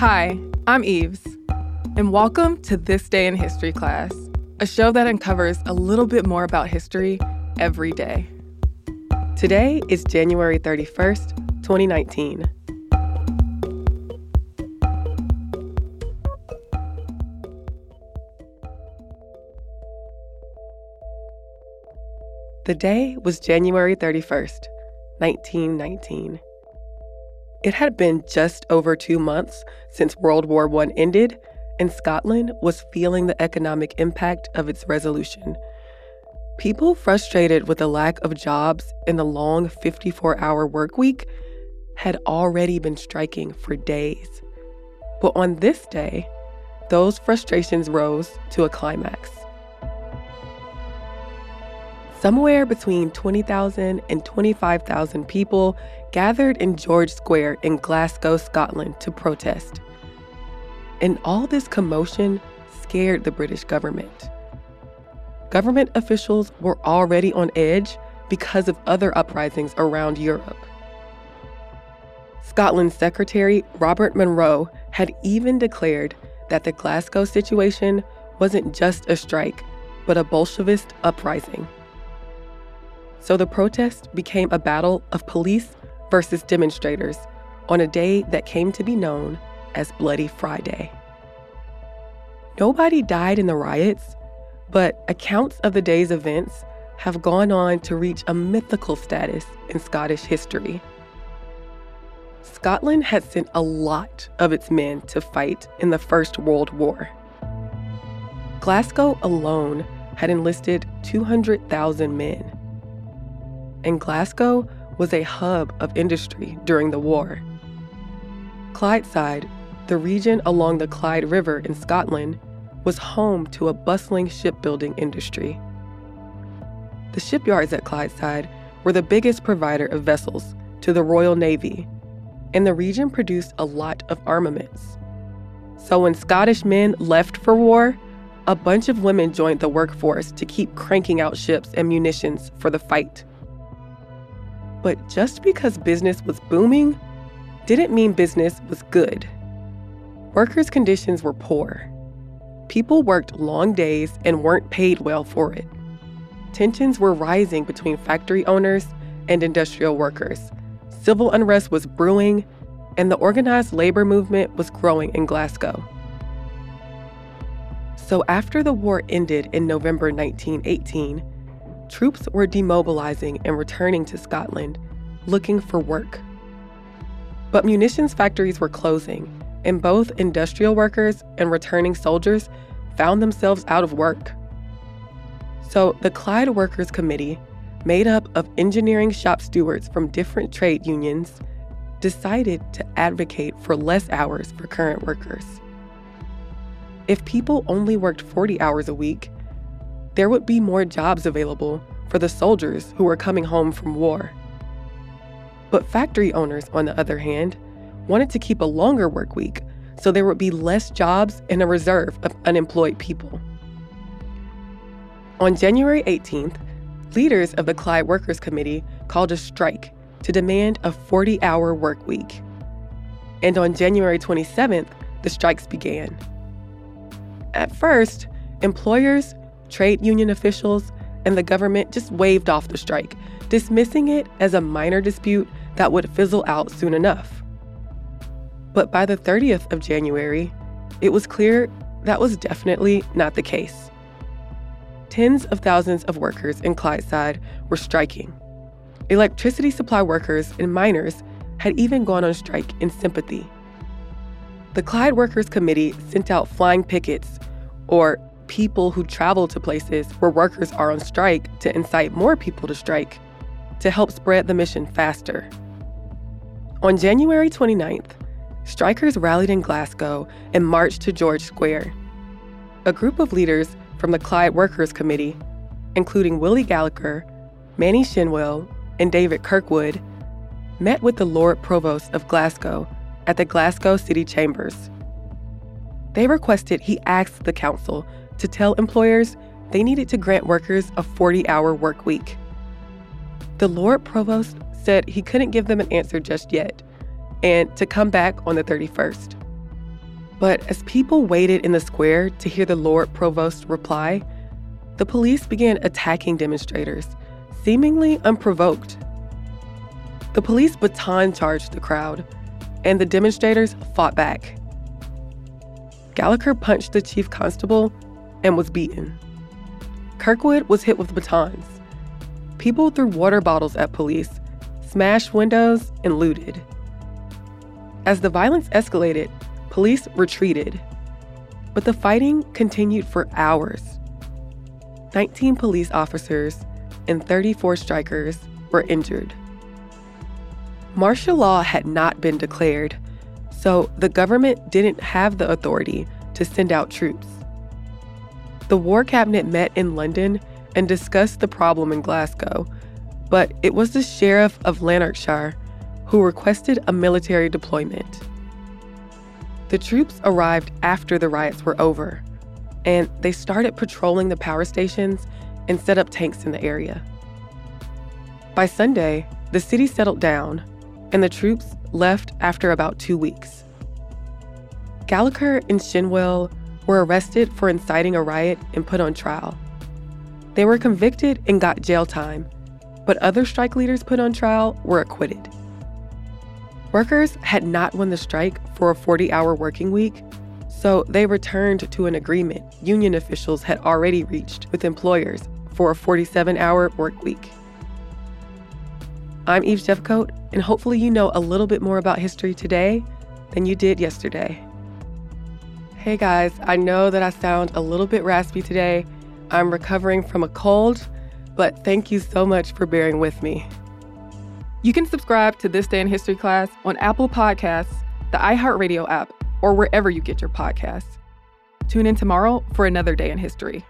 Hi, I'm Eves, and welcome to This Day in History class, a show that uncovers a little bit more about history every day. Today is January 31st, 2019. The day was January 31st, 1919. It had been just over 2 months since World War I ended, and Scotland was feeling the economic impact of its resolution. People frustrated with the lack of jobs and the long 54-hour work week had already been striking for days. But on this day, those frustrations rose to a climax. Somewhere between 20,000 and 25,000 people gathered in George Square in Glasgow, Scotland, to protest. And all this commotion scared the British government. Government officials were already on edge because of other uprisings around Europe. Scotland's Secretary Robert Munro had even declared that the Glasgow situation wasn't just a strike, but a Bolshevist uprising. So the protest became a battle of police versus demonstrators on a day that came to be known as Bloody Friday. Nobody died in the riots, but accounts of the day's events have gone on to reach a mythical status in Scottish history. Scotland had sent a lot of its men to fight in the First World War. Glasgow alone had enlisted 200,000 men. And Glasgow was a hub of industry during the war. Clydeside, the region along the Clyde River in Scotland, was home to a bustling shipbuilding industry. The shipyards at Clydeside were the biggest provider of vessels to the Royal Navy, and the region produced a lot of armaments. So when Scottish men left for war, a bunch of women joined the workforce to keep cranking out ships and munitions for the fight. But just because business was booming didn't mean business was good. Workers' conditions were poor. People worked long days and weren't paid well for it. Tensions were rising between factory owners and industrial workers. Civil unrest was brewing, and the organized labor movement was growing in Glasgow. So after the war ended in November 1918, troops were demobilizing and returning to Scotland, looking for work. But munitions factories were closing, and both industrial workers and returning soldiers found themselves out of work. So the Clyde Workers Committee, made up of engineering shop stewards from different trade unions, decided to advocate for less hours for current workers. If people only worked 40 hours a week, there would be more jobs available for the soldiers who were coming home from war. But factory owners, on the other hand, wanted to keep a longer work week so there would be less jobs and a reserve of unemployed people. On January 18th, leaders of the Clyde Workers Committee called a strike to demand a 40-hour work week. And on January 27th, the strikes began. At first, employers, trade union officials, and the government just waved off the strike, dismissing it as a minor dispute that would fizzle out soon enough. But by the 30th of January, it was clear that was definitely not the case. Tens of thousands of workers in Clydeside were striking. Electricity supply workers and miners had even gone on strike in sympathy. The Clyde Workers Committee sent out flying pickets, or people who travel to places where workers are on strike to incite more people to strike, to help spread the mission faster. On January 29th, strikers rallied in Glasgow and marched to George Square. A group of leaders from the Clyde Workers Committee, including Willie Gallacher, Manny Shinwell, and David Kirkwood, met with the Lord Provost of Glasgow at the Glasgow City Chambers. They requested he asked the council to tell employers they needed to grant workers a 40-hour work week. The Lord Provost said he couldn't give them an answer just yet, and to come back on the 31st. But as people waited in the square to hear the Lord Provost reply, the police began attacking demonstrators, seemingly unprovoked. The police baton charged the crowd, and the demonstrators fought back. Gallacher punched the chief constable and was beaten. Kirkwood was hit with batons. People threw water bottles at police, smashed windows, and looted. As the violence escalated, police retreated. But the fighting continued for hours. 19 police officers and 34 strikers were injured. Martial law had not been declared, so the government didn't have the authority to send out troops. The War Cabinet met in London and discussed the problem in Glasgow, but it was the sheriff of Lanarkshire who requested a military deployment. The troops arrived after the riots were over, and they started patrolling the power stations and set up tanks in the area. By Sunday, the city settled down, and the troops left after about 2 weeks. Gallacher and Shinwell were arrested for inciting a riot and put on trial. They were convicted and got jail time, but other strike leaders put on trial were acquitted. Workers had not won the strike for a 40-hour working week, so they returned to an agreement union officials had already reached with employers for a 47-hour work week. I'm Eves Jeffcoat, and hopefully you know a little bit more about history today than you did yesterday. Hey guys, I know that I sound a little bit raspy today. I'm recovering from a cold, but thank you so much for bearing with me. You can subscribe to This Day in History Class on Apple Podcasts, the iHeartRadio app, or wherever you get your podcasts. Tune in tomorrow for another day in history.